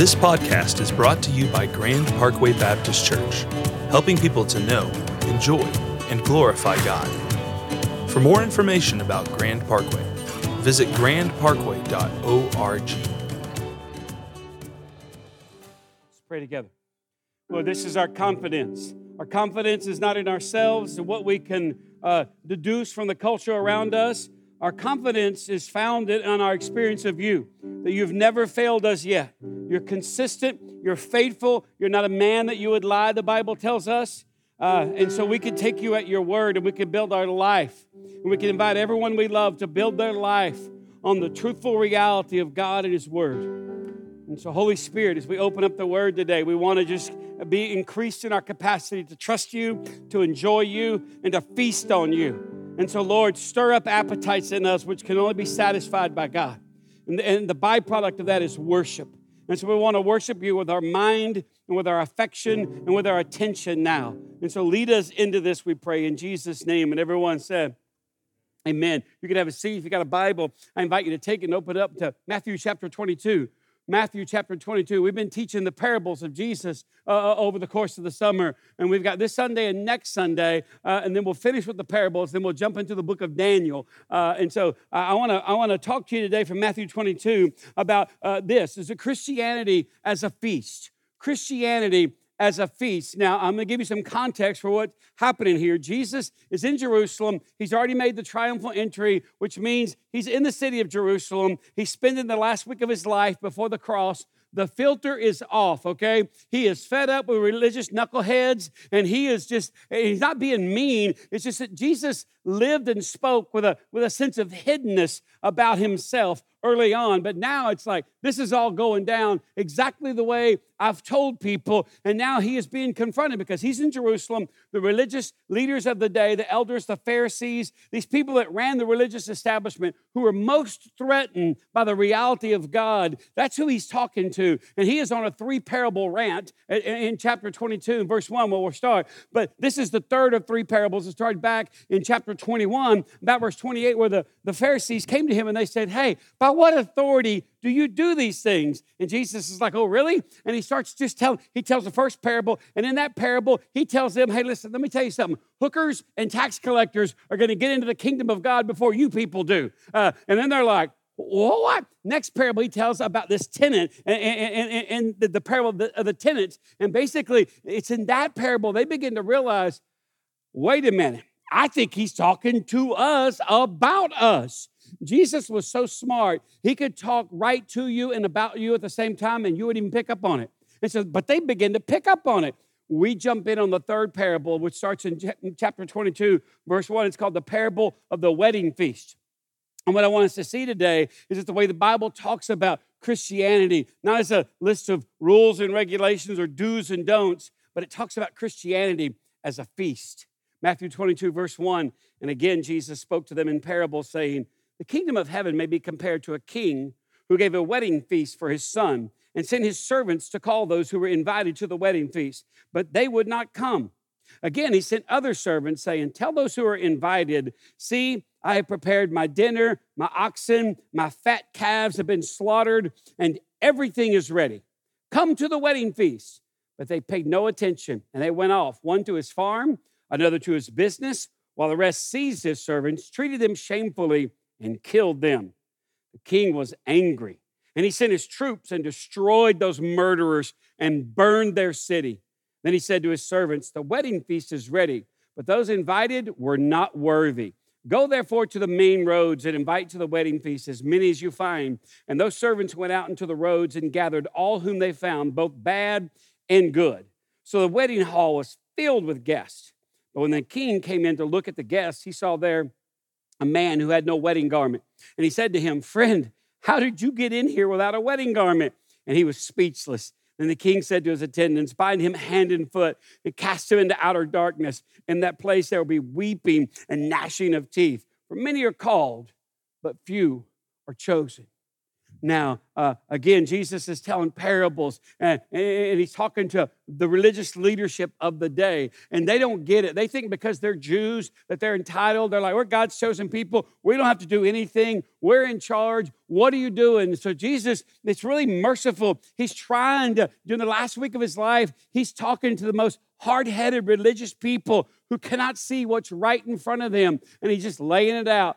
This podcast is brought to you by Grand Parkway Baptist Church, helping people to know, enjoy, and glorify God. For more information about Grand Parkway, visit grandparkway.org. Let's pray together. Lord, this is our confidence. Our confidence is not in ourselves and what we can deduce from the culture around us. Our confidence is founded on our experience of you, that you've never failed us yet. You're consistent, you're faithful, you're not a man that you would lie, the Bible tells us. And so we can take you at your word, and we can build our life. And we can invite everyone we love to build their life on the truthful reality of God and his word. And so, Holy Spirit, as we open up the word today, we want to just be increased in our capacity to trust you, to enjoy you, and to feast on you. And so, Lord, stir up appetites in us which can only be satisfied by God. And the byproduct of that is worship. And so we want to worship you with our mind and with our affection and with our attention now. And so lead us into this, we pray, in Jesus' name. And everyone said, amen. You can have a seat. If you got a Bible, I invite you to take it and open it up to Matthew chapter 22. Matthew chapter 22. We've been teaching the parables of Jesus over the course of the summer. And we've got this Sunday and next Sunday. And then we'll finish with the parables. Then we'll jump into the book of Daniel. And so I want to talk to you today from Matthew 22 about this. Is Christianity as a feast. Christianity as a feast. Now, I'm going to give you some context for what's happening here. Jesus is in Jerusalem. He's already made the triumphal entry, which means he's in the city of Jerusalem. He's spending the last week of his life before the cross. The filter is off, okay? He is fed up with religious knuckleheads, and he's not being mean. It's just that Jesus lived and spoke with a sense of hiddenness about himself early on, but now it's like, this is all going down exactly the way I've told people, and now he is being confronted because he's in Jerusalem. The religious leaders of the day, the elders, the Pharisees, these people that ran the religious establishment who were most threatened by the reality of God, that's who he's talking to, and he is on a three-parable rant in chapter 22, verse 1, where we'll start, but this is the third of three parables. It started back in chapter 21, about verse 28, where the Pharisees came to him, and they said, hey, by what authority do you do these things? And Jesus is like, oh, really? And he starts just tells the first parable. And in that parable, he tells them, hey, listen, let me tell you something. Hookers and tax collectors are going to get into the kingdom of God before you people do. And then they're like, what? Next parable, he tells about this tenant and the parable of the tenants. And basically, it's in that parable, they begin to realize, wait a minute, I think he's talking to us about us. Jesus was so smart, he could talk right to you and about you at the same time, and you wouldn't even pick up on it. And so, but they begin to pick up on it. We jump in on the third parable, which starts in chapter 22, verse 1. It's called the parable of the wedding feast. And what I want us to see today is that the way the Bible talks about Christianity, not as a list of rules and regulations or do's and don'ts, but it talks about Christianity as a feast. Matthew 22, verse 1, and again, Jesus spoke to them in parables, saying, the kingdom of heaven may be compared to a king who gave a wedding feast for his son and sent his servants to call those who were invited to the wedding feast, but they would not come. Again, he sent other servants saying, tell those who are invited, see, I have prepared my dinner, my oxen, my fat calves have been slaughtered, and everything is ready. Come to the wedding feast. But they paid no attention, and they went off, one to his farm, another to his business, while the rest seized his servants, treated them shamefully, and killed them. The king was angry, and he sent his troops and destroyed those murderers and burned their city. Then he said to his servants, the wedding feast is ready, but those invited were not worthy. Go therefore to the main roads and invite to the wedding feast as many as you find. And those servants went out into the roads and gathered all whom they found, both bad and good. So the wedding hall was filled with guests. But when the king came in to look at the guests, he saw there a man who had no wedding garment. And he said to him, friend, how did you get in here without a wedding garment? And he was speechless. Then the king said to his attendants, bind him hand and foot and cast him into outer darkness. In that place there will be weeping and gnashing of teeth. For many are called, but few are chosen. now. Again, Jesus is telling parables, and he's talking to the religious leadership of the day, and they don't get it. They think because they're Jews that they're entitled. They're like, we're God's chosen people. We don't have to do anything. We're in charge. What are you doing? So Jesus, it's really merciful. He's trying to, during the last week of his life, he's talking to the most hard-headed religious people who cannot see what's right in front of them, and he's just laying it out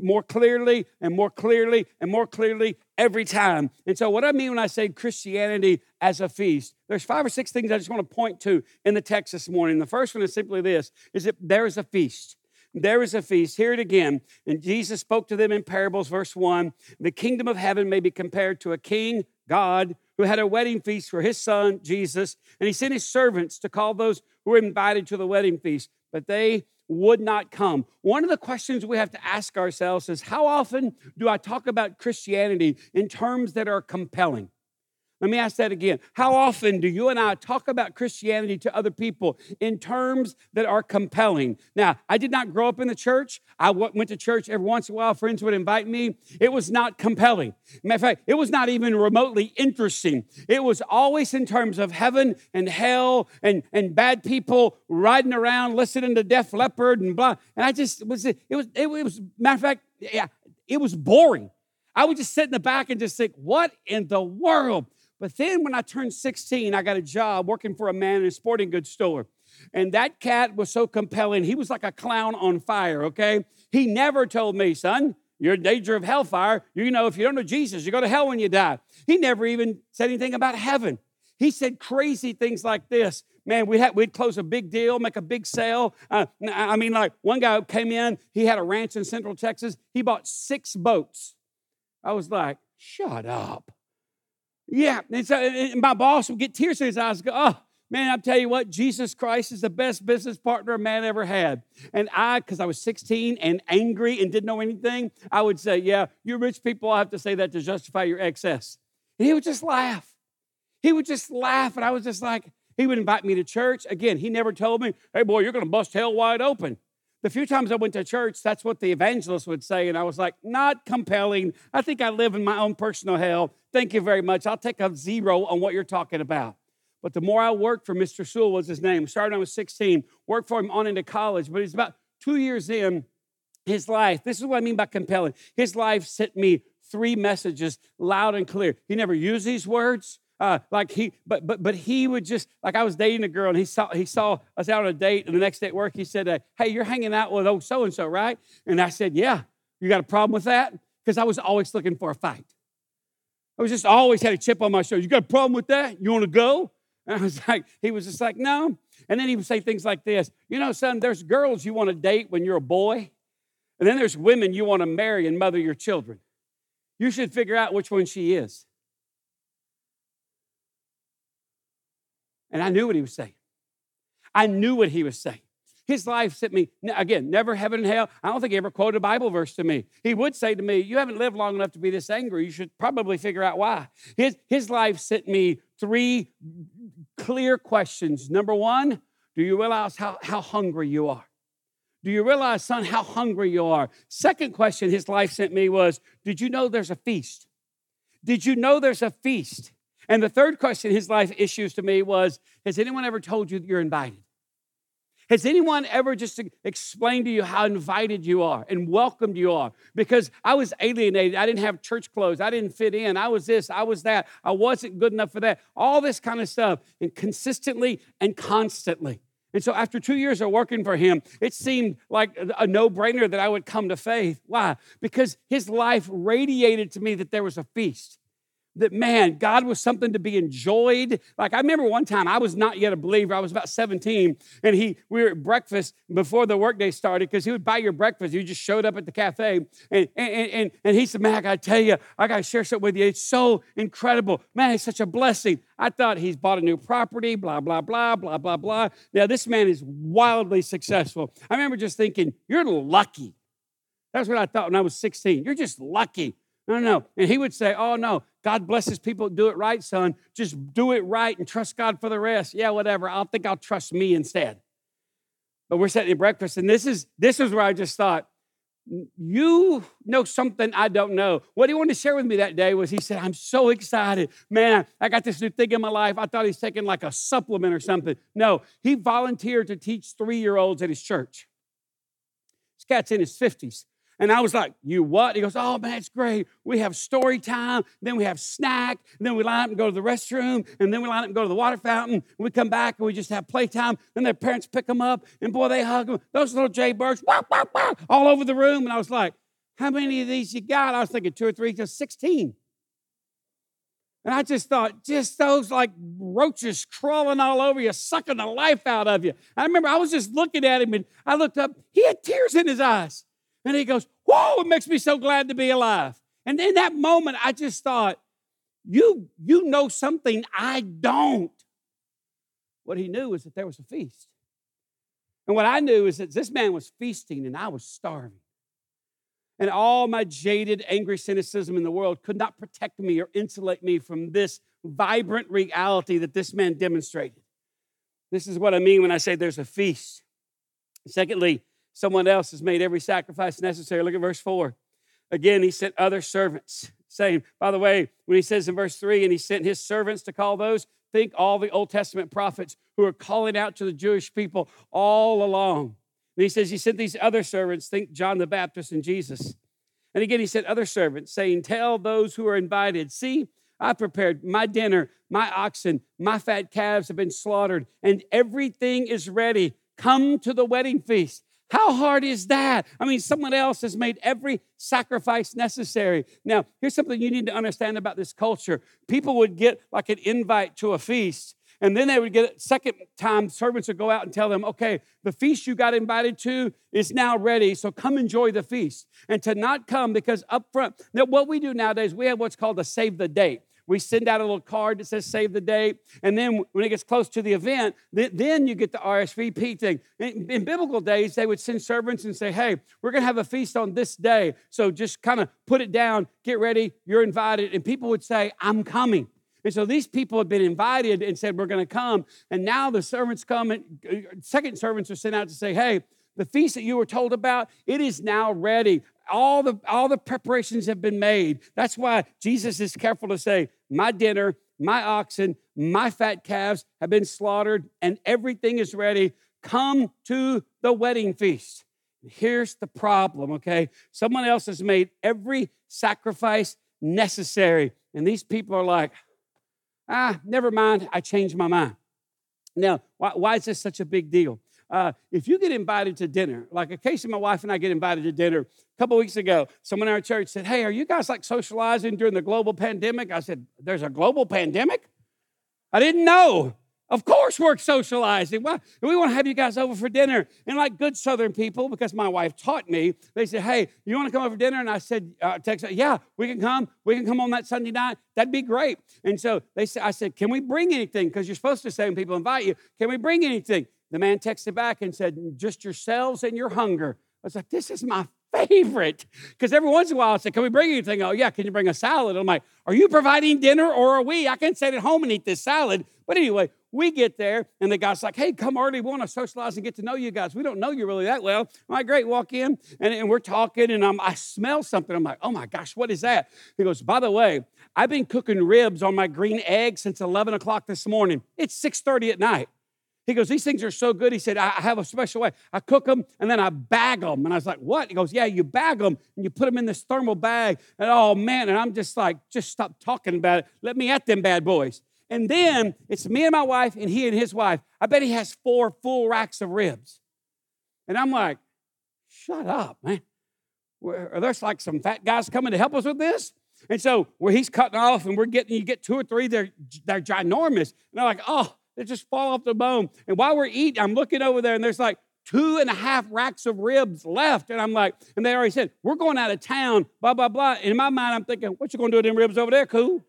more clearly and more clearly and more clearly every time. And so what I mean when I say Christianity as a feast, there's 5 or 6 things I just want to point to in the text this morning. The first one is simply this, is that there is a feast. There is a feast. Hear it again. And Jesus spoke to them in parables, verse 1. The kingdom of heaven may be compared to a king, God, who had a wedding feast for his son, Jesus. And he sent his servants to call those who were invited to the wedding feast, but they would not come. One of the questions we have to ask ourselves is, how often do I talk about Christianity in terms that are compelling? Let me ask that again. How often do you and I talk about Christianity to other people in terms that are compelling? Now, I did not grow up in the church. I went to church every once in a while. Friends would invite me. It was not compelling. Matter of fact, it was not even remotely interesting. It was always in terms of heaven and hell and bad people riding around listening to Def Leppard and blah. And I just was, it was, matter of fact, yeah, it was boring. I would just sit in the back and just think, what in the world? But then when I turned 16, I got a job working for a man in a sporting goods store. And that cat was so compelling. He was like a clown on fire, okay? He never told me, son, you're in danger of hellfire. You know, if you don't know Jesus, you go to hell when you die. He never even said anything about heaven. He said crazy things like this. Man, we'd close a big deal, make a big sale. Like one guy came in, he had a ranch in Central Texas. He bought 6 boats. I was like, shut up. Yeah, and so my boss would get tears in his eyes and go, oh, man, I'll tell you what, Jesus Christ is the best business partner a man ever had. And I, because I was 16 and angry and didn't know anything, I would say, yeah, you rich people, I have to say that to justify your excess. And he would just laugh. He would just laugh, and I was just like, he would invite me to church. Again, he never told me, hey, boy, you're going to bust hell wide open. The few times I went to church, that's what the evangelist would say, and I was like, not compelling. I think I live in my own personal hell. Thank you very much. I'll take a 0 on what you're talking about. But the more I worked for Mr. Sewell was his name. Started when I was 16, worked for him on into college, but he's about 2 years in his life. This is what I mean by compelling. His life sent me 3 messages loud and clear. He never used these words. But he would just, like I was dating a girl and he saw us out on a date, and the next day at work he said, hey, you're hanging out with old so-and-so, right? And I said, yeah. You got a problem with that? Because I was always looking for a fight. I was just always had a chip on my shoulder. You got a problem with that? You want to go? And I was like, he was just like, no. And then he would say things like this. You know, son, there's girls you want to date when you're a boy. And then there's women you want to marry and mother your children. You should figure out which one she is. And I knew what he was saying. I knew what he was saying. His life sent me, again, never heaven and hell. I don't think he ever quoted a Bible verse to me. He would say to me, you haven't lived long enough to be this angry. You should probably figure out why. His life sent me 3 clear questions. Number 1, do you realize how hungry you are? Do you realize, son, how hungry you are? Second question his life sent me was, did you know there's a feast? Did you know there's a feast? And the third question his life issues to me was, has anyone ever told you that you're invited? Has anyone ever just explained to you how invited you are and welcomed you are? Because I was alienated. I didn't have church clothes. I didn't fit in. I was this. I was that. I wasn't good enough for that. All this kind of stuff, and consistently and constantly. And so after 2 years of working for him, it seemed like a no-brainer that I would come to faith. Why? Because his life radiated to me that there was a feast. That, man, God was something to be enjoyed. Like, I remember one time, I was not yet a believer. I was about 17, and we were at breakfast before the workday started, because he would buy your breakfast. You just showed up at the cafe, and he said, man, I got to tell you, I got to share something with you. It's so incredible. Man, it's such a blessing. I thought he's bought a new property, blah, blah, blah, blah, blah, blah. Now, this man is wildly successful. I remember just thinking, you're lucky. That's what I thought when I was 16. You're just lucky. No. And he would say, oh, no, God blesses people. Do it right, son. Just do it right and trust God for the rest. Yeah, whatever. I think I'll trust me instead. But we're sitting at breakfast, and this is where I just thought, you know something I don't know. What he wanted to share with me that day was, he said, I'm so excited. Man, I got this new thing in my life. I thought he was taking like a supplement or something. No, he volunteered to teach 3-year-olds at his church. This cat's in his 50s. And I was like, you what? He goes, oh, man, it's great. We have story time. Then we have snack. Then we line up and go to the restroom. And then we line up and go to the water fountain. And we come back and we just have playtime. Then their parents pick them up. And, boy, they hug them. Those little jaybirds, wah, wah, wah, all over the room. And I was like, how many of these you got? I was thinking 2 or 3, just 16. And I just thought, just those like roaches crawling all over you, sucking the life out of you. I remember I was just looking at him, and I looked up. He had tears in his eyes. And he goes, whoa, it makes me so glad to be alive. And in that moment, I just thought, you know something I don't. What he knew was that there was a feast. And what I knew is that this man was feasting and I was starving. And all my jaded, angry cynicism in the world could not protect me or insulate me from this vibrant reality that this man demonstrated. This is what I mean when I say there's a feast. Secondly, someone else has made every sacrifice necessary. Look at verse 4. Again, he sent other servants, saying, by the way, when he says in verse 3, and he sent his servants to call those, think all the Old Testament prophets who are calling out to the Jewish people all along. And he says he sent these other servants, think John the Baptist and Jesus. And again, he sent other servants, saying, tell those who are invited, see, I prepared my dinner, my oxen, my fat calves have been slaughtered, and everything is ready. Come to the wedding feast. How hard is that? I mean, someone else has made every sacrifice necessary. Now, here's something you need to understand about this culture. People would get like an invite to a feast, and then they would get a second time, servants would go out and tell them, okay, the feast you got invited to is now ready, so come enjoy the feast. And to not come, because up front, now what we do nowadays, we have what's called a save the date. We send out a little card that says save the date. And then when it gets close to the event, then you get the RSVP thing. In biblical days, they would send servants and say, hey, we're going to have a feast on this day. So just kind of put it down, get ready, you're invited. And people would say, I'm coming. And so these people had been invited and said, we're going to come. And now the servants come and second servants are sent out to say, hey, the feast that you were told about, it is now ready. All the preparations have been made. That's why Jesus is careful to say, my dinner, my oxen, my fat calves have been slaughtered, and everything is ready. Come to the wedding feast. Here's the problem, okay? Someone else has made every sacrifice necessary, and these people are like, never mind, I changed my mind. Now, why is this such a big deal? If you get invited to dinner, like a case of my wife and I get invited to dinner, a couple weeks ago, someone in our church said, hey, are you guys like socializing during the global pandemic? I said, there's a global pandemic? I didn't know. Of course we're socializing. Why? We want to have you guys over for dinner. And like good Southern people, because my wife taught me, they said, hey, you want to come over for dinner? And I said, yeah, we can come. We can come on that Sunday night. That'd be great. And so they said, I said, can we bring anything? Because you're supposed to say when people invite you, can we bring anything? The man texted back and said, just yourselves and your hunger. I was like, this is my favorite. Because every once in a while I said, can we bring anything? Oh, yeah, can you bring a salad? I'm like, are you providing dinner or are we? I can sit at home and eat this salad. But anyway, we get there and the guy's like, hey, come early. We want to socialize and get to know you guys. We don't know you really that well. I'm like, great, walk in. And we're talking and I smell something. I'm like, oh my gosh, what is that? He goes, by the way, I've been cooking ribs on my green egg since 11 o'clock this morning. It's 6:30 at night. He goes, these things are so good. He said, I have a special way. I cook them, and then I bag them. And I was like, what? He goes, yeah, you bag them, and you put them in this thermal bag. And, oh, man, and I'm just like, just stop talking about it. Let me at them bad boys. And then it's me and my wife and he and his wife. I bet he has 4 full racks of ribs. And I'm like, shut up, man. Are there like some fat guys coming to help us with this? And so he's cutting off, and you get 2 or 3. They're ginormous. And I'm like, oh. They just fall off the bone. And while we're eating, I'm looking over there, and there's like 2.5 racks of ribs left. And I'm like, and they already said, we're going out of town, blah, blah, blah. And in my mind, I'm thinking, what you going to do with them ribs over there, cool?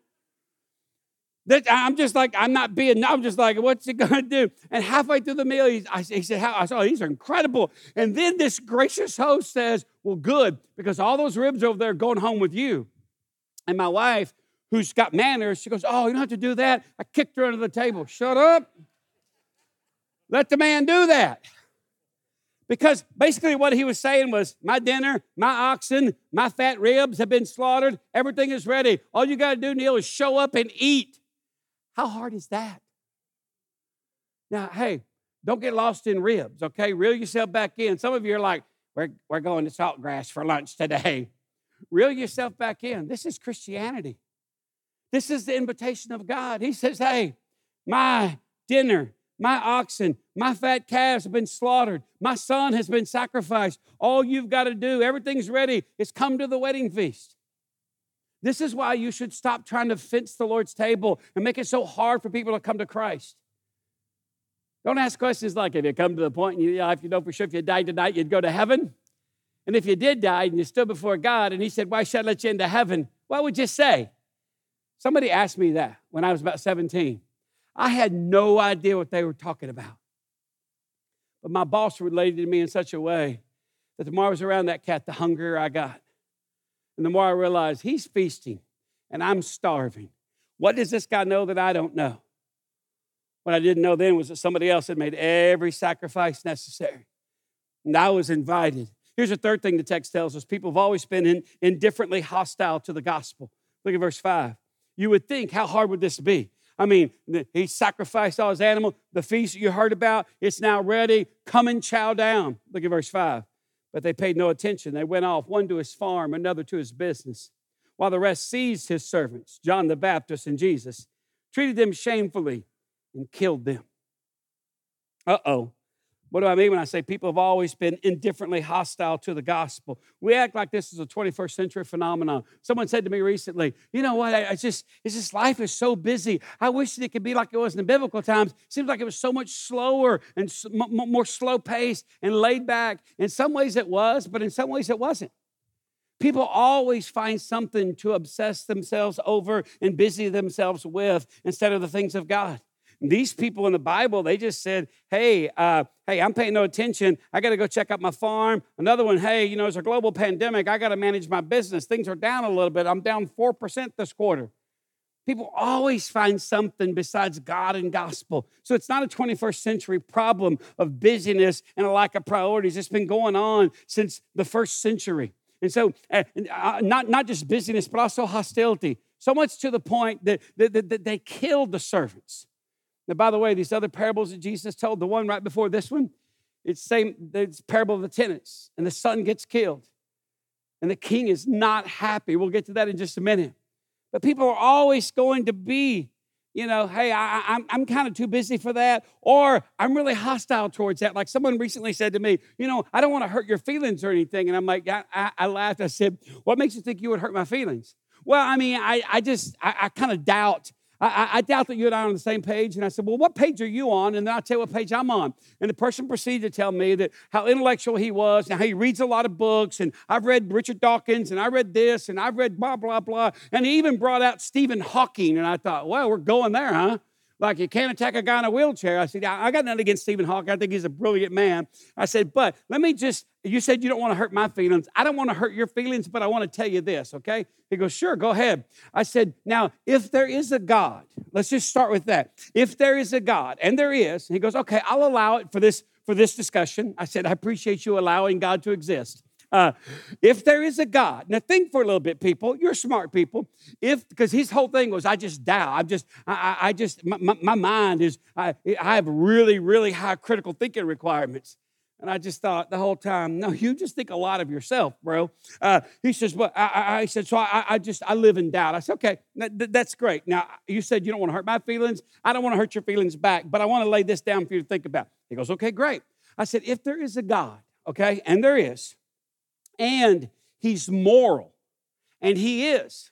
I'm just like, what's he going to do? And halfway through the meal, he said, I said, oh, these are incredible. And then this gracious host says, well, good, because all those ribs over there are going home with you. And my wife, who's got manners, she goes, oh, you don't have to do that. I kicked her under the table. Shut up. Let the man do that. Because basically what he was saying was, my dinner, my oxen, my fat ribs have been slaughtered. Everything is ready. All you got to do, Neil, is show up and eat. How hard is that? Now, hey, don't get lost in ribs, okay? Reel yourself back in. Some of you are like, we're going to Saltgrass for lunch today. Reel yourself back in. This is Christianity. This is the invitation of God. He says, hey, my dinner, my oxen, my fat calves have been slaughtered. My son has been sacrificed. All you've got to do, everything's ready, is come to the wedding feast. This is why you should stop trying to fence the Lord's table and make it so hard for people to come to Christ. Don't ask questions like, if you come to the point in your life, you know for sure if you died tonight, you'd go to heaven. And if you did die and you stood before God and he said, why should I let you into heaven? What would you say? Somebody asked me that when I was about 17. I had no idea what they were talking about. But my boss related to me in such a way that the more I was around that cat, the hungrier I got. And the more I realized he's feasting and I'm starving. What does this guy know that I don't know? What I didn't know then was that somebody else had made every sacrifice necessary. And I was invited. Here's the third thing the text tells us. People have always been indifferently hostile to the gospel. Look at verse 5. You would think, how hard would this be? I mean, he sacrificed all his animal. The feast you heard about, it's now ready. Come and chow down. Look at verse 5. But they paid no attention. They went off, one to his farm, another to his business, while the rest seized his servants, John the Baptist and Jesus, treated them shamefully, and killed them. Uh-oh. What do I mean when I say people have always been indifferently hostile to the gospel? We act like this is a 21st century phenomenon. Someone said to me recently, you know what, it's just life is so busy. I wish that it could be like it was in the biblical times. It seems like it was so much slower and more slow-paced and laid back. In some ways it was, but in some ways it wasn't. People always find something to obsess themselves over and busy themselves with instead of the things of God. These people in the Bible, they just said, hey, I'm paying no attention. I got to go check out my farm. Another one, hey, you know, it's a global pandemic. I got to manage my business. Things are down a little bit. I'm down 4% this quarter. People always find something besides God and gospel. So it's not a 21st century problem of busyness and a lack of priorities. It's been going on since the first century. And so not just busyness, but also hostility. So much to the point that they killed the servants. Now, by the way, these other parables that Jesus told, the one right before this one, it's parable of the tenants, and the son gets killed, and the king is not happy. We'll get to that in just a minute. But people are always going to be, you know, hey, I'm kind of too busy for that, or I'm really hostile towards that. Like someone recently said to me, you know, I don't want to hurt your feelings or anything. And I'm like, I laughed. I said, what makes you think you would hurt my feelings? Well, I mean, I kind of doubt. I doubt that you and I are on the same page. And I said, well, what page are you on? And then I'll tell you what page I'm on. And the person proceeded to tell me that how intellectual he was and how he reads a lot of books. And I've read Richard Dawkins and I read this and I've read blah, blah, blah. And he even brought out Stephen Hawking. And I thought, well, we're going there, huh? Like you can't attack a guy in a wheelchair. I said, I got nothing against Stephen Hawking. I think he's a brilliant man. I said, but you said you don't want to hurt my feelings. I don't want to hurt your feelings, but I want to tell you this, okay? He goes, sure, go ahead. I said, now, if there is a God, let's just start with that. If there is a God, and there is, and he goes, okay, I'll allow it for this discussion. I said, I appreciate you allowing God to exist. If there is a God, now think for a little bit, people. You're smart people. Because his whole thing was, I just doubt. My mind is. I have really, really high critical thinking requirements, and I just thought the whole time, no, you just think a lot of yourself, bro. He says, well, I said, so I live in doubt. I said, okay, that's great. Now you said you don't want to hurt my feelings. I don't want to hurt your feelings back, but I want to lay this down for you to think about. He goes, okay, great. I said, if there is a God, okay, and there is. And he's moral, and he is,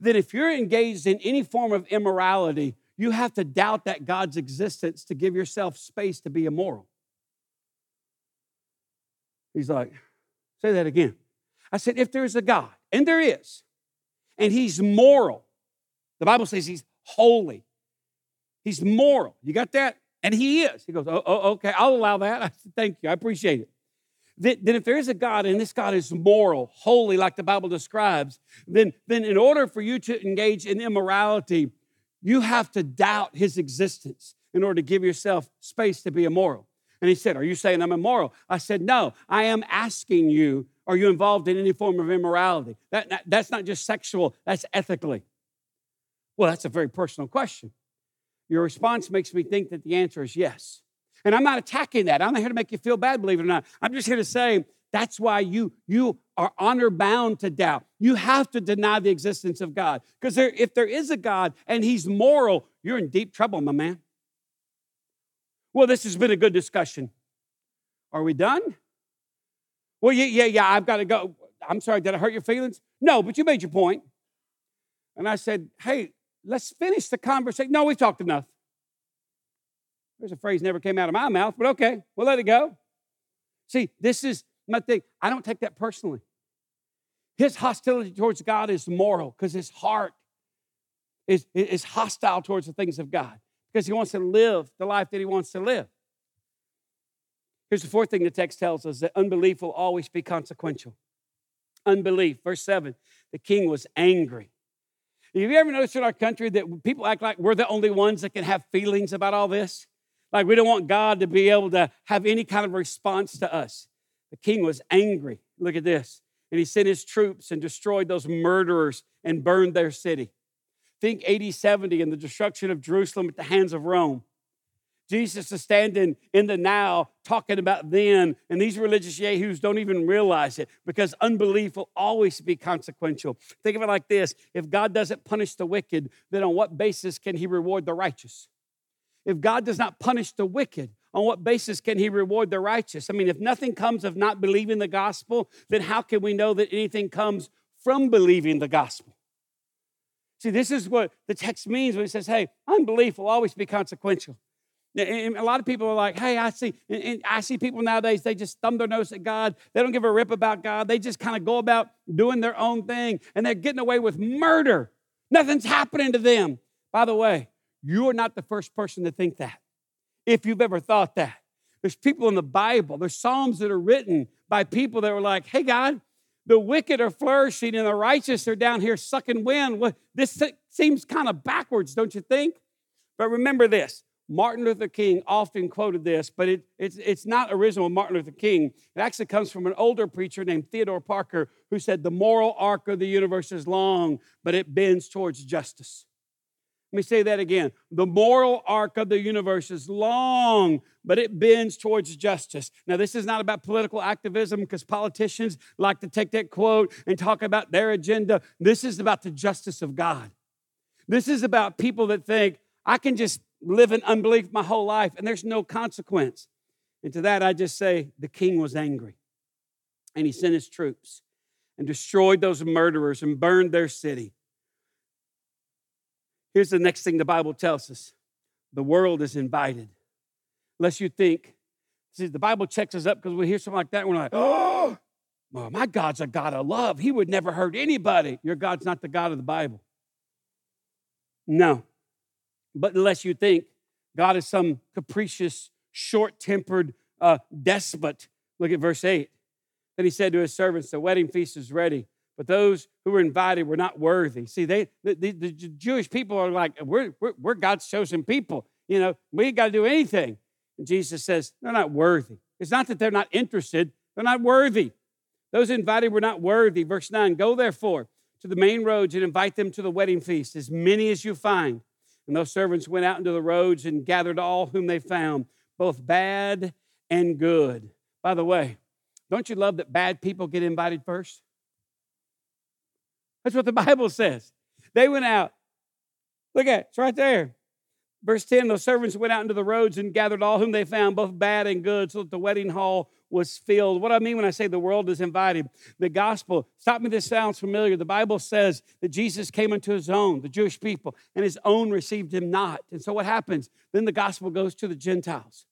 that if you're engaged in any form of immorality, you have to doubt that God's existence to give yourself space to be immoral. He's like, say that again. I said, if there is a God, and there is, and he's moral. The Bible says he's holy. He's moral. You got that? And he is. He goes, oh, okay, I'll allow that. I said, thank you. I appreciate it. Then if there is a God and this God is moral, holy, like the Bible describes, then in order for you to engage in immorality, you have to doubt his existence in order to give yourself space to be immoral. And he said, are you saying I'm immoral? I said, no, I am asking you, are you involved in any form of immorality? That's not just sexual, that's ethically. Well, that's a very personal question. Your response makes me think that the answer is yes. And I'm not attacking that. I'm not here to make you feel bad, believe it or not. I'm just here to say that's why you are honor-bound to doubt. You have to deny the existence of God. Because if there is a God and he's moral, you're in deep trouble, my man. Well, this has been a good discussion. Are we done? Well, yeah, I've got to go. I'm sorry, did I hurt your feelings? No, but you made your point. And I said, hey, let's finish the conversation. No, we've talked enough. There's a phrase never came out of my mouth, but okay, we'll let it go. See, this is my thing. I don't take that personally. His hostility towards God is moral because his heart is hostile towards the things of God because he wants to live the life that he wants to live. Here's the fourth thing the text tells us, that unbelief will always be consequential. Unbelief, verse 7, the king was angry. Have you ever noticed in our country that people act like we're the only ones that can have feelings about all this? Like we don't want God to be able to have any kind of response to us. The king was angry. Look at this. And he sent his troops and destroyed those murderers and burned their city. Think AD 70 and the destruction of Jerusalem at the hands of Rome. Jesus is standing in the now talking about then, and these religious yahoos don't even realize it because unbelief will always be consequential. Think of it like this. If God doesn't punish the wicked, then on what basis can he reward the righteous? If God does not punish the wicked, on what basis can he reward the righteous? I mean, if nothing comes of not believing the gospel, then how can we know that anything comes from believing the gospel? See, this is what the text means when it says, hey, unbelief will always be consequential. And a lot of people are like, hey, I see people nowadays, they just thumb their nose at God. They don't give a rip about God. They just kind of go about doing their own thing, and they're getting away with murder. Nothing's happening to them. By the way, you are not the first person to think that, if you've ever thought that. There's people in the Bible, there's Psalms that are written by people that were like, hey, God, the wicked are flourishing and the righteous are down here sucking wind. This seems kind of backwards, don't you think? But remember this. Martin Luther King often quoted this, but it's not original Martin Luther King. It actually comes from an older preacher named Theodore Parker, who said, the moral arc of the universe is long, but it bends towards justice. Let me say that again. The moral arc of the universe is long, but it bends towards justice. Now, this is not about political activism because politicians like to take that quote and talk about their agenda. This is about the justice of God. This is about people that think, I can just live in unbelief my whole life, and there's no consequence. And to that, I just say, the king was angry, and he sent his troops and destroyed those murderers and burned their city. Here's the next thing the Bible tells us. The world is invited. Lest you think, see, the Bible checks us up because we hear something like that, and we're like, oh, well, my God's a God of love. He would never hurt anybody. Your God's not the God of the Bible. No. But unless you think God is some capricious, short-tempered despot, look at verse 8. Then he said to his servants, the wedding feast is ready, but those who were invited were not worthy. See, the Jewish people are like, we're God's chosen people. You know, we ain't got to do anything. And Jesus says, they're not worthy. It's not that they're not interested. They're not worthy. Those invited were not worthy. Verse 9, go therefore to the main roads and invite them to the wedding feast, as many as you find. And those servants went out into the roads and gathered all whom they found, both bad and good. By the way, don't you love that bad people get invited first? That's what the Bible says. They went out. Look at it. It's right there. Verse 10, those servants went out into the roads and gathered all whom they found, both bad and good, so that the wedding hall was filled. What I mean when I say the world is invited, the gospel, stop me if this sounds familiar. The Bible says that Jesus came unto his own, the Jewish people, and his own received him not. And so what happens? Then the gospel goes to the Gentiles.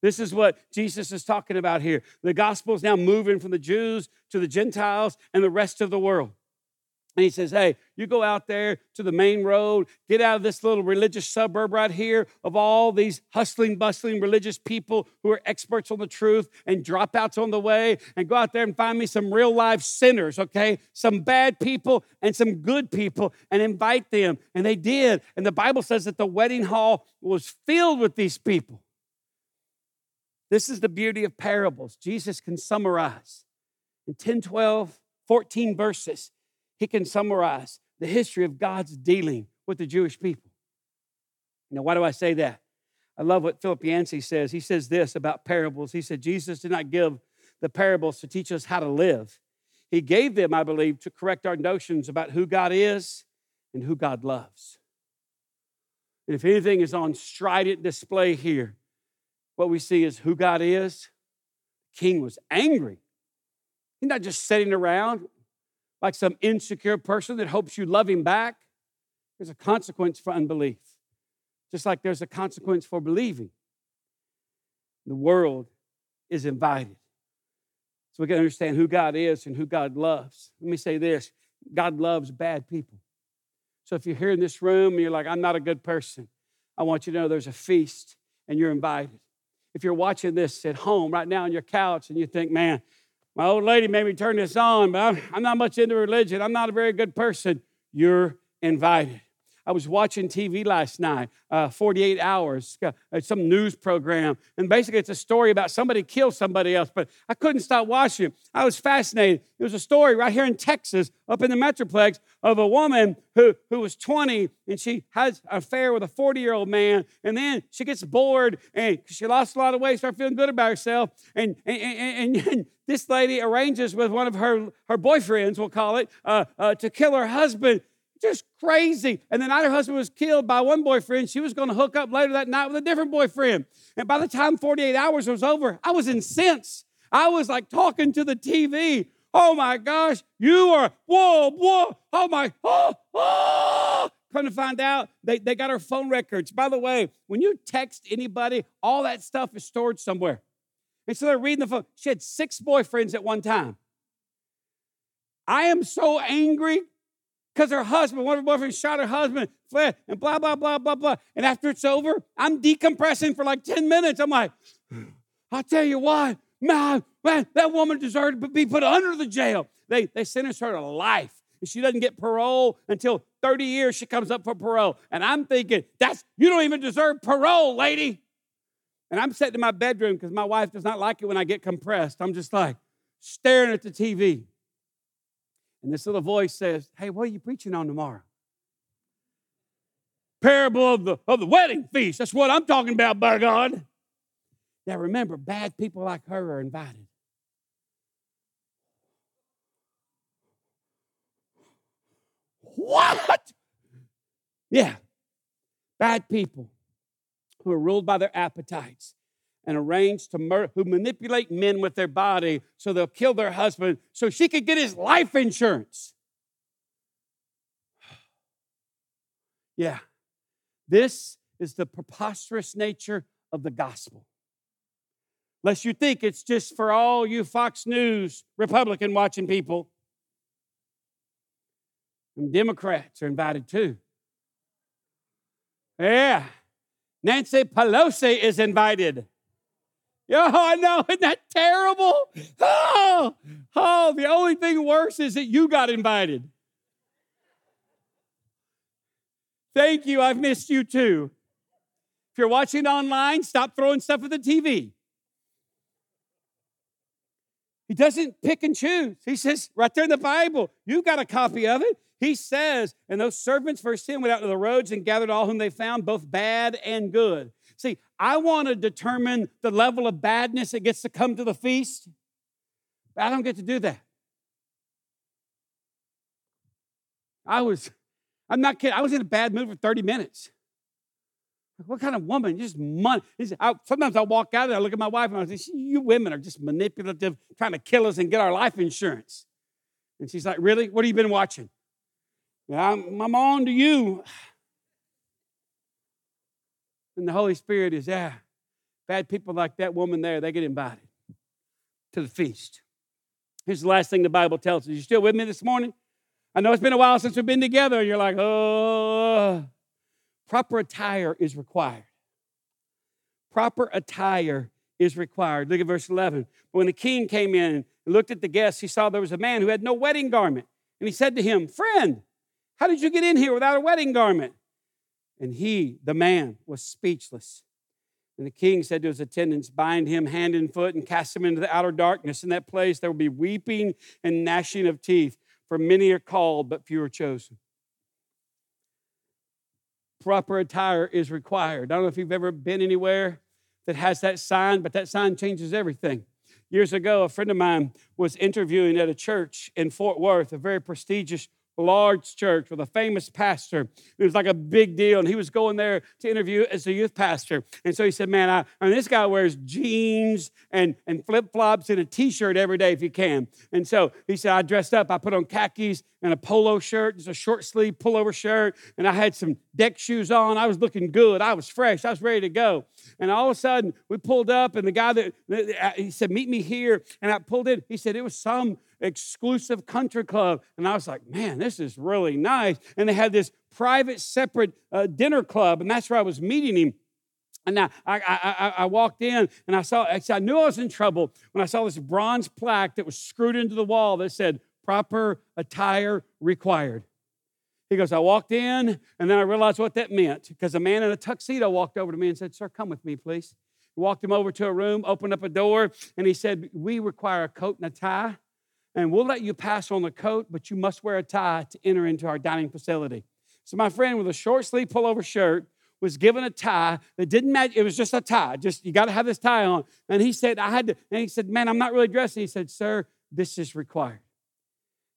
This is what Jesus is talking about here. The gospel is now moving from the Jews to the Gentiles and the rest of the world. And he says, hey, you go out there to the main road, get out of this little religious suburb right here of all these hustling, bustling religious people who are experts on the truth and dropouts on the way, and go out there and find me some real life sinners, okay? Some bad people and some good people, and invite them. And they did. And the Bible says that the wedding hall was filled with these people. This is the beauty of parables. Jesus can summarize in 10, 12, 14 verses. He can summarize the history of God's dealing with the Jewish people. Now, why do I say that? I love what Philip Yancey says. He says this about parables. He said, Jesus did not give the parables to teach us how to live. He gave them, I believe, to correct our notions about who God is and who God loves. And if anything is on strident display here, what we see is who God is. The king was angry. He's not just sitting around like some insecure person that hopes you love him back. There's a consequence for unbelief, just like there's a consequence for believing. The world is invited. So we can understand who God is and who God loves. Let me say this, God loves bad people. So if you're here in this room and you're like, I'm not a good person, I want you to know there's a feast and you're invited. If you're watching this at home right now on your couch and you think, man, my old lady made me turn this on, but I'm not much into religion. I'm not a very good person. You're invited. I was watching TV last night, 48 Hours, some news program. And basically it's a story about somebody killed somebody else, but I couldn't stop watching it. I was fascinated. It was a story right here in Texas, up in the Metroplex, of a woman who was 20 and she has an affair with a 40-year-old man. And then she gets bored and she lost a lot of weight, started feeling good about herself. And this lady arranges with one of her boyfriends, we'll call it, to kill her husband. Just crazy. And the night her husband was killed by one boyfriend, she was going to hook up later that night with a different boyfriend. And by the time 48 Hours was over, I was incensed. I was like talking to the TV. Oh my gosh, you are, whoa, oh. Come to find out, they got her phone records. By the way, when you text anybody, all that stuff is stored somewhere. And so they're reading the phone. She had 6 boyfriends at one time. I am so angry. Because her husband, one of her boyfriends shot her husband, fled, and blah, blah, blah, blah, blah. And after it's over, I'm decompressing for like 10 minutes. I'm like, I'll tell you what, man, that woman deserved to be put under the jail. They sentenced her to life. And she doesn't get parole until 30 years she comes up for parole. And I'm thinking, you don't even deserve parole, lady. And I'm sitting in my bedroom because my wife does not like it when I get compressed. I'm just like staring at the TV. And this little voice says, hey, what are you preaching on tomorrow? Parable of the wedding feast. That's what I'm talking about, by God. Now remember, bad people like her are invited. What? Yeah. Bad people who are ruled by their appetites and arranged to murder, who manipulate men with their body so they'll kill their husband so she could get his life insurance. Yeah, this is the preposterous nature of the gospel. Lest you think it's just for all you Fox News Republican watching people. And Democrats are invited too. Yeah, Nancy Pelosi is invited. Oh, I know, isn't that terrible? Oh, the only thing worse is that you got invited. Thank you, I've missed you too. If you're watching online, stop throwing stuff at the TV. He doesn't pick and choose. He says, right there in the Bible, you got a copy of it. He says, and those servants, verse 10, went out to the roads and gathered all whom they found, both bad and good. See, I want to determine the level of badness that gets to come to the feast, but I don't get to do that. I'm not kidding. I was in a bad mood for 30 minutes. What kind of woman? Just money. Sometimes I walk out and I look at my wife and I say, you women are just manipulative, trying to kill us and get our life insurance. And she's like, really? What have you been watching? I'm on to you. And the Holy Spirit is, bad people like that woman there, they get invited to the feast. Here's the last thing the Bible tells us. You still with me this morning? I know it's been a while since we've been together. And you're like, proper attire is required. Proper attire is required. Look at verse 11. When the king came in and looked at the guests, he saw there was a man who had no wedding garment. And he said to him, friend, how did you get in here without a wedding garment? And the man, was speechless. And the king said to his attendants, bind him hand and foot and cast him into the outer darkness. In that place there will be weeping and gnashing of teeth, for many are called, but few are chosen. Proper attire is required. I don't know if you've ever been anywhere that has that sign, but that sign changes everything. Years ago, a friend of mine was interviewing at a church in Fort Worth, a very prestigious, large church with a famous pastor. It was like a big deal, and he was going there to interview as a youth pastor. And so he said, man, I mean, this guy wears jeans and flip-flops and a T-shirt every day if he can. And so he said, I dressed up. I put on khakis and a polo shirt, just a short-sleeve pullover shirt, and I had some deck shoes on. I was looking good. I was fresh. I was ready to go. And all of a sudden, we pulled up, and the guy that he said, meet me here. And I pulled in. He said, it was some exclusive country club. And I was like, man, this is really nice. And they had this private, separate dinner club, and that's where I was meeting him. And I walked in, and I knew I was in trouble when I saw this bronze plaque that was screwed into the wall that said, proper attire required. He goes, I walked in, and then I realized what that meant, because a man in a tuxedo walked over to me and said, sir, come with me, please. He walked him over to a room, opened up a door, and he said, we require a coat and a tie. And we'll let you pass on the coat, but you must wear a tie to enter into our dining facility. So my friend with a short sleeve pullover shirt was given a tie that didn't match. It was just a tie. Just, you got to have this tie on. And he said, and he said, man, I'm not really dressed. And he said, sir, this is required.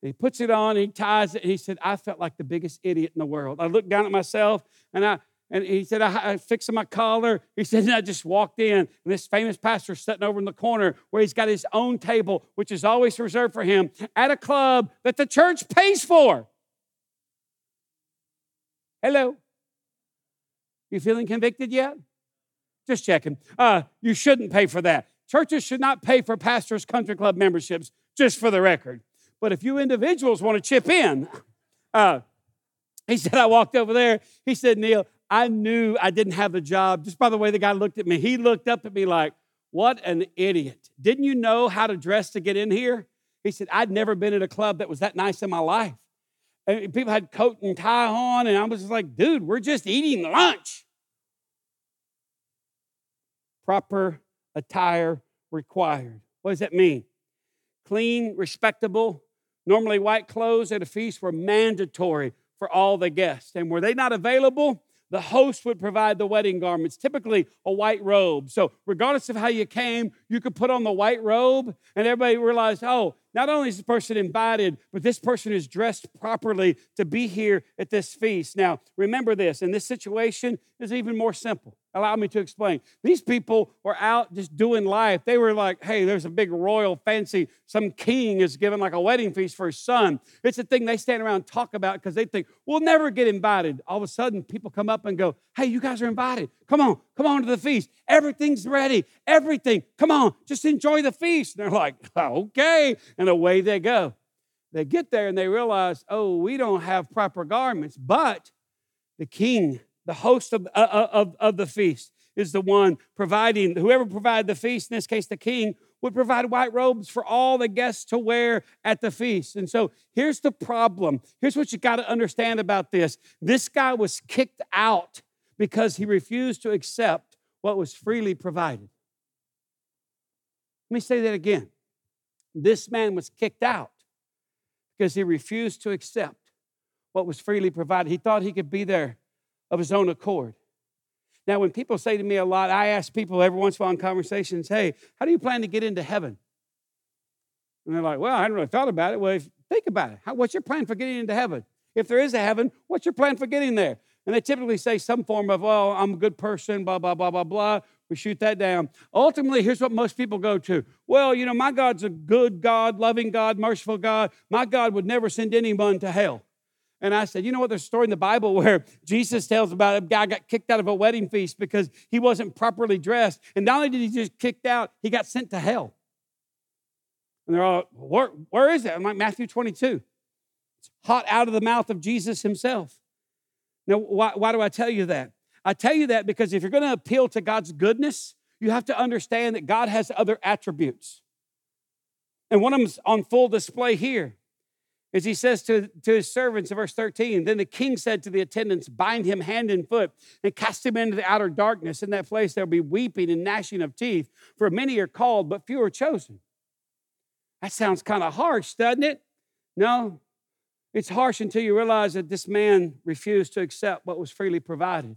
And he puts it on, he ties it. And he said, I felt like the biggest idiot in the world. I looked down at myself, and he said, I fixed my collar. He said, and I just walked in. And this famous pastor sitting over in the corner where he's got his own table, which is always reserved for him, at a club that the church pays for. Hello. You feeling convicted yet? Just checking. You shouldn't pay for that. Churches should not pay for pastors' country club memberships, just for the record. But if you individuals want to chip in, he said, I walked over there. He said, Neil, I knew I didn't have a job just by the way the guy looked at me. He looked up at me like, what an idiot. Didn't you know how to dress to get in here? He said, I'd never been at a club that was that nice in my life. And people had coat and tie on, and I was just like, dude, we're just eating lunch. Proper attire required. What does that mean? Clean, respectable, normally white clothes at a feast were mandatory for all the guests. And were they not available, the host would provide the wedding garments, typically a white robe. So regardless of how you came, you could put on the white robe, and everybody realized, oh, not only is this person invited, but this person is dressed properly to be here at this feast. Now, remember this, in this situation is even more simple. Allow me to explain. These people were out just doing life. They were like, hey, there's a big royal fancy. Some king is giving like a wedding feast for his son. It's a thing they stand around and talk about because they think, we'll never get invited. All of a sudden, people come up and go, hey, you guys are invited. Come on to the feast. Everything's ready. Everything. Come on, just enjoy the feast. And they're like, okay. And away they go. They get there and they realize, oh, we don't have proper garments, but the king, the host of the feast, is the one providing. Whoever provided the feast, in this case the king, would provide white robes for all the guests to wear at the feast. And so here's the problem. Here's what you got to understand about this. This guy was kicked out because he refused to accept what was freely provided. Let me say that again. This man was kicked out because he refused to accept what was freely provided. He thought he could be there of his own accord. Now, when people say to me a lot, I ask people every once in a while in conversations, hey, how do you plan to get into heaven? And they're like, well, I hadn't really thought about it. Well, think about it. What's your plan for getting into heaven? If there is a heaven, what's your plan for getting there? And they typically say some form of, oh, I'm a good person, blah, blah, blah, blah, blah. We shoot that down. Ultimately, here's what most people go to. Well, you know, my God's a good God, loving God, merciful God. My God would never send anyone to hell. And I said, you know what, there's a story in the Bible where Jesus tells about a guy got kicked out of a wedding feast because he wasn't properly dressed. And not only did he just kicked out, he got sent to hell. And they're all, where is that? I'm like, Matthew 22. It's hot out of the mouth of Jesus himself. Now, why do I tell you that? I tell you that because if you're going to appeal to God's goodness, you have to understand that God has other attributes. And one of them's on full display here. As he says to his servants in verse 13, then the king said to the attendants, bind him hand and foot and cast him into the outer darkness. In that place there'll be weeping and gnashing of teeth, for many are called, but few are chosen. That sounds kind of harsh, doesn't it? No, it's harsh until you realize that this man refused to accept what was freely provided.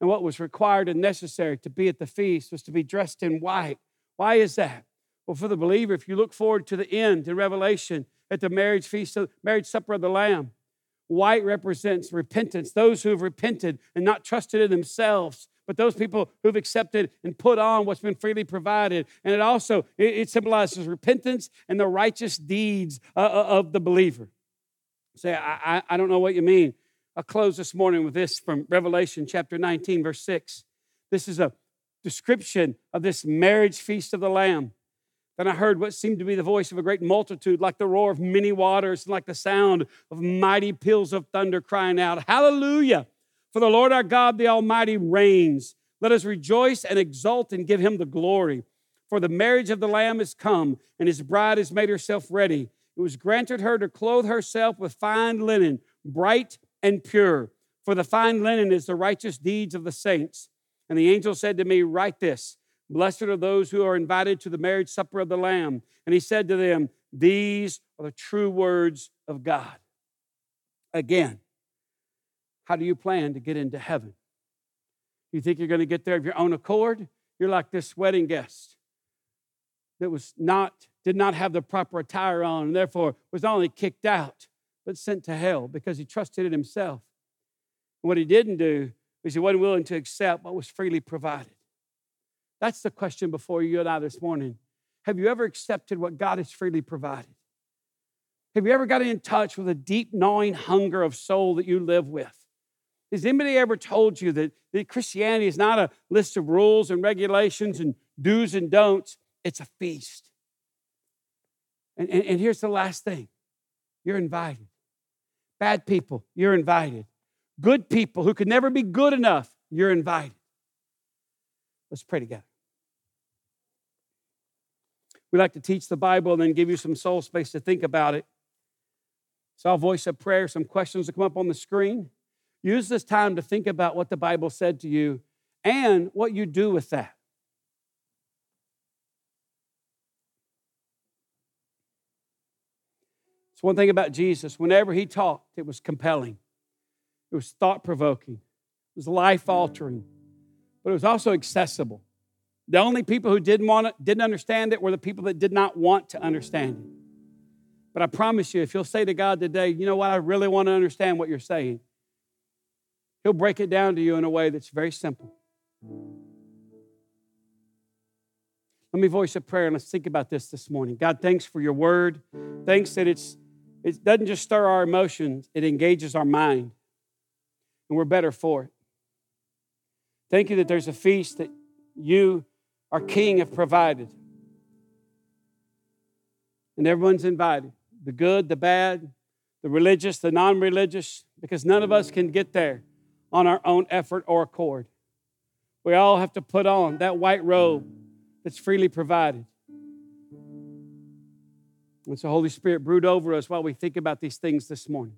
And what was required and necessary to be at the feast was to be dressed in white. Why is that? Well, for the believer, if you look forward to the end in Revelation, at the marriage feast, marriage supper of the Lamb, white represents repentance, those who have repented and not trusted in themselves, but those people who've accepted and put on what's been freely provided. And it also, it symbolizes repentance and the righteous deeds of the believer. Say, I don't know what you mean. I'll close this morning with this from Revelation chapter 19, verse 6. This is a description of this marriage feast of the Lamb. Then I heard what seemed to be the voice of a great multitude, like the roar of many waters, and like the sound of mighty peals of thunder, crying out, Hallelujah! For the Lord our God, the Almighty, reigns. Let us rejoice and exult and give him the glory. For the marriage of the Lamb is come, and his bride has made herself ready. It was granted her to clothe herself with fine linen, bright and pure. For the fine linen is the righteous deeds of the saints. And the angel said to me, write this, blessed are those who are invited to the marriage supper of the Lamb. And he said to them, these are the true words of God. Again, how do you plan to get into heaven? You think you're going to get there of your own accord? You're like this wedding guest that did not have the proper attire on, and therefore was not only kicked out, but sent to hell because he trusted in himself. And what he didn't do is he wasn't willing to accept what was freely provided. That's the question before you and I this morning. Have you ever accepted what God has freely provided? Have you ever gotten in touch with a deep, gnawing hunger of soul that you live with? Has anybody ever told you that Christianity is not a list of rules and regulations and do's and don'ts? It's a feast. And here's the last thing. You're invited. Bad people, you're invited. Good people who could never be good enough, you're invited. Let's pray together. We like to teach the Bible and then give you some soul space to think about it. So I'll voice a prayer, some questions will come up on the screen. Use this time to think about what the Bible said to you and what you do with that. It's one thing about Jesus. Whenever he talked, it was compelling. It was thought-provoking. It was life-altering. But it was also accessible. The only people who didn't understand it were the people that did not want to understand it. But I promise you, if you'll say to God today, you know what, I really want to understand what you're saying, he'll break it down to you in a way that's very simple. Let me voice a prayer and let's think about this morning. God, thanks for your word. Thanks that it doesn't just stir our emotions, it engages our mind. And we're better for it. Thank you that there's a feast that you, our King, have provided. And everyone's invited, the good, the bad, the religious, the non-religious, because none of us can get there on our own effort or accord. We all have to put on that white robe that's freely provided. And so, Holy Spirit, brood over us while we think about these things this morning.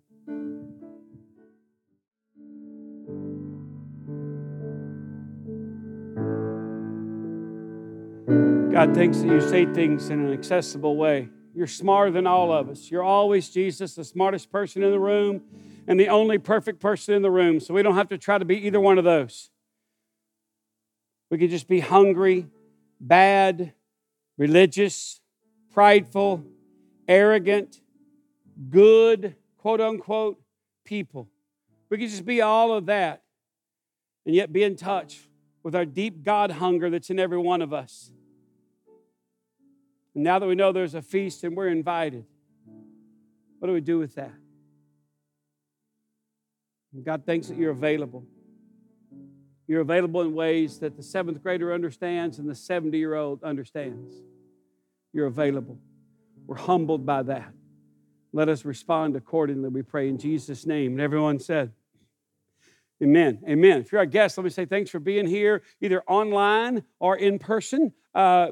God, thanks that you say things in an accessible way. You're smarter than all of us. You're always, Jesus, the smartest person in the room and the only perfect person in the room. So we don't have to try to be either one of those. We could just be hungry, bad, religious, prideful, arrogant, good, quote unquote, people. We could just be all of that and yet be in touch with our deep God hunger that's in every one of us. And now that we know there's a feast and we're invited, what do we do with that? And God, thanks that you're available. You're available in ways that the seventh grader understands and the 70-year-old understands. You're available. We're humbled by that. Let us respond accordingly, we pray in Jesus' name. And everyone said, Amen. Amen. If you're our guest, let me say thanks for being here, either online or in person.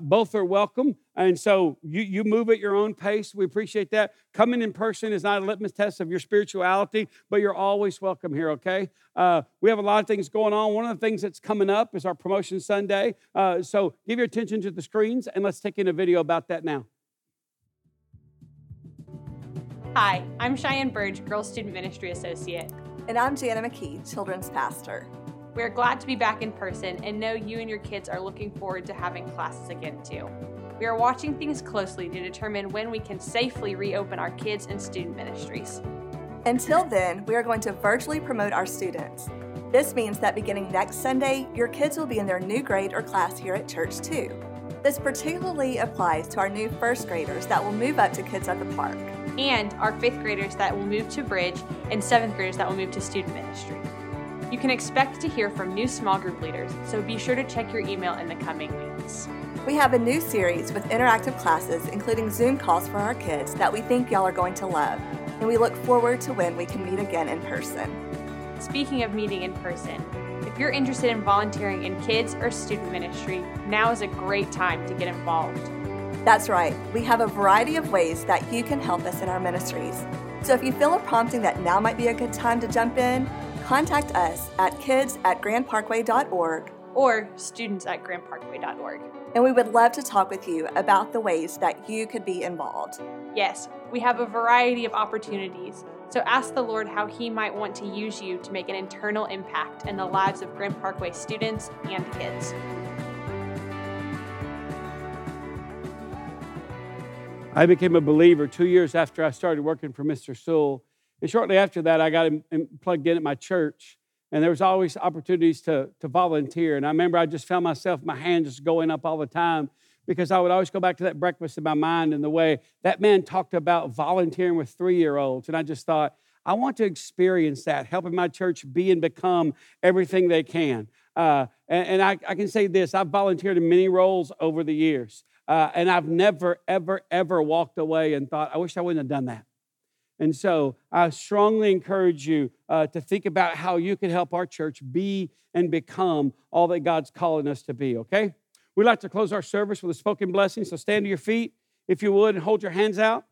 Both are welcome. And so you move at your own pace. We appreciate that. Coming in person is not a litmus test of your spirituality, but you're always welcome here, okay? We have a lot of things going on. One of the things that's coming up is our Promotion Sunday. So give your attention to the screens, and let's take in a video about that now. Hi, I'm Cheyenne Burge, Girls Student Ministry Associate. And I'm Jana McKee, Children's Pastor. We're glad to be back in person and know you and your kids are looking forward to having classes again too. We are watching things closely to determine when we can safely reopen our kids and student ministries. Until then, we are going to virtually promote our students. This means that beginning next Sunday, your kids will be in their new grade or class here at church too. This particularly applies to our new first graders that will move up to Kids at the Park. And our fifth graders that will move to Bridge and seventh graders that will move to student ministry. You can expect to hear from new small group leaders, so be sure to check your email in the coming weeks. We have a new series with interactive classes, including Zoom calls for our kids that we think y'all are going to love, and we look forward to when we can meet again in person. Speaking of meeting in person, if you're interested in volunteering in kids or student ministry, now is a great time to get involved. That's right. We have a variety of ways that you can help us in our ministries. So if you feel a prompting that now might be a good time to jump in, contact us at kids@grandparkway.org or students@grandparkway.org. And we would love to talk with you about the ways that you could be involved. Yes, we have a variety of opportunities. So ask the Lord how He might want to use you to make an internal impact in the lives of Grand Parkway students and kids. I became a believer 2 years after I started working for Mr. Sewell. And shortly after that, I got plugged in at my church. And there was always opportunities to volunteer. And I remember I just found myself, my hand just going up all the time because I would always go back to that breakfast in my mind and the way that man talked about volunteering with three-year-olds. And I just thought, I want to experience that, helping my church be and become everything they can. And I can say this, I've volunteered in many roles over the years. And I've never, ever, ever walked away and thought, I wish I wouldn't have done that. And so I strongly encourage you to think about how you can help our church be and become all that God's calling us to be, okay? We'd like to close our service with a spoken blessing, so stand to your feet, if you would, and hold your hands out.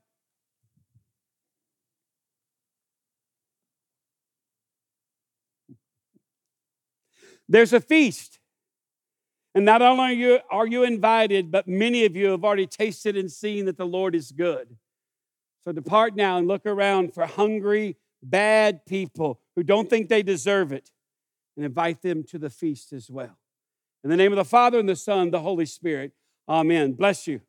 There's a feast. And not only are you invited, but many of you have already tasted and seen that the Lord is good. So depart now and look around for hungry, bad people who don't think they deserve it and invite them to the feast as well. In the name of the Father and the Son, the Holy Spirit, amen. Bless you.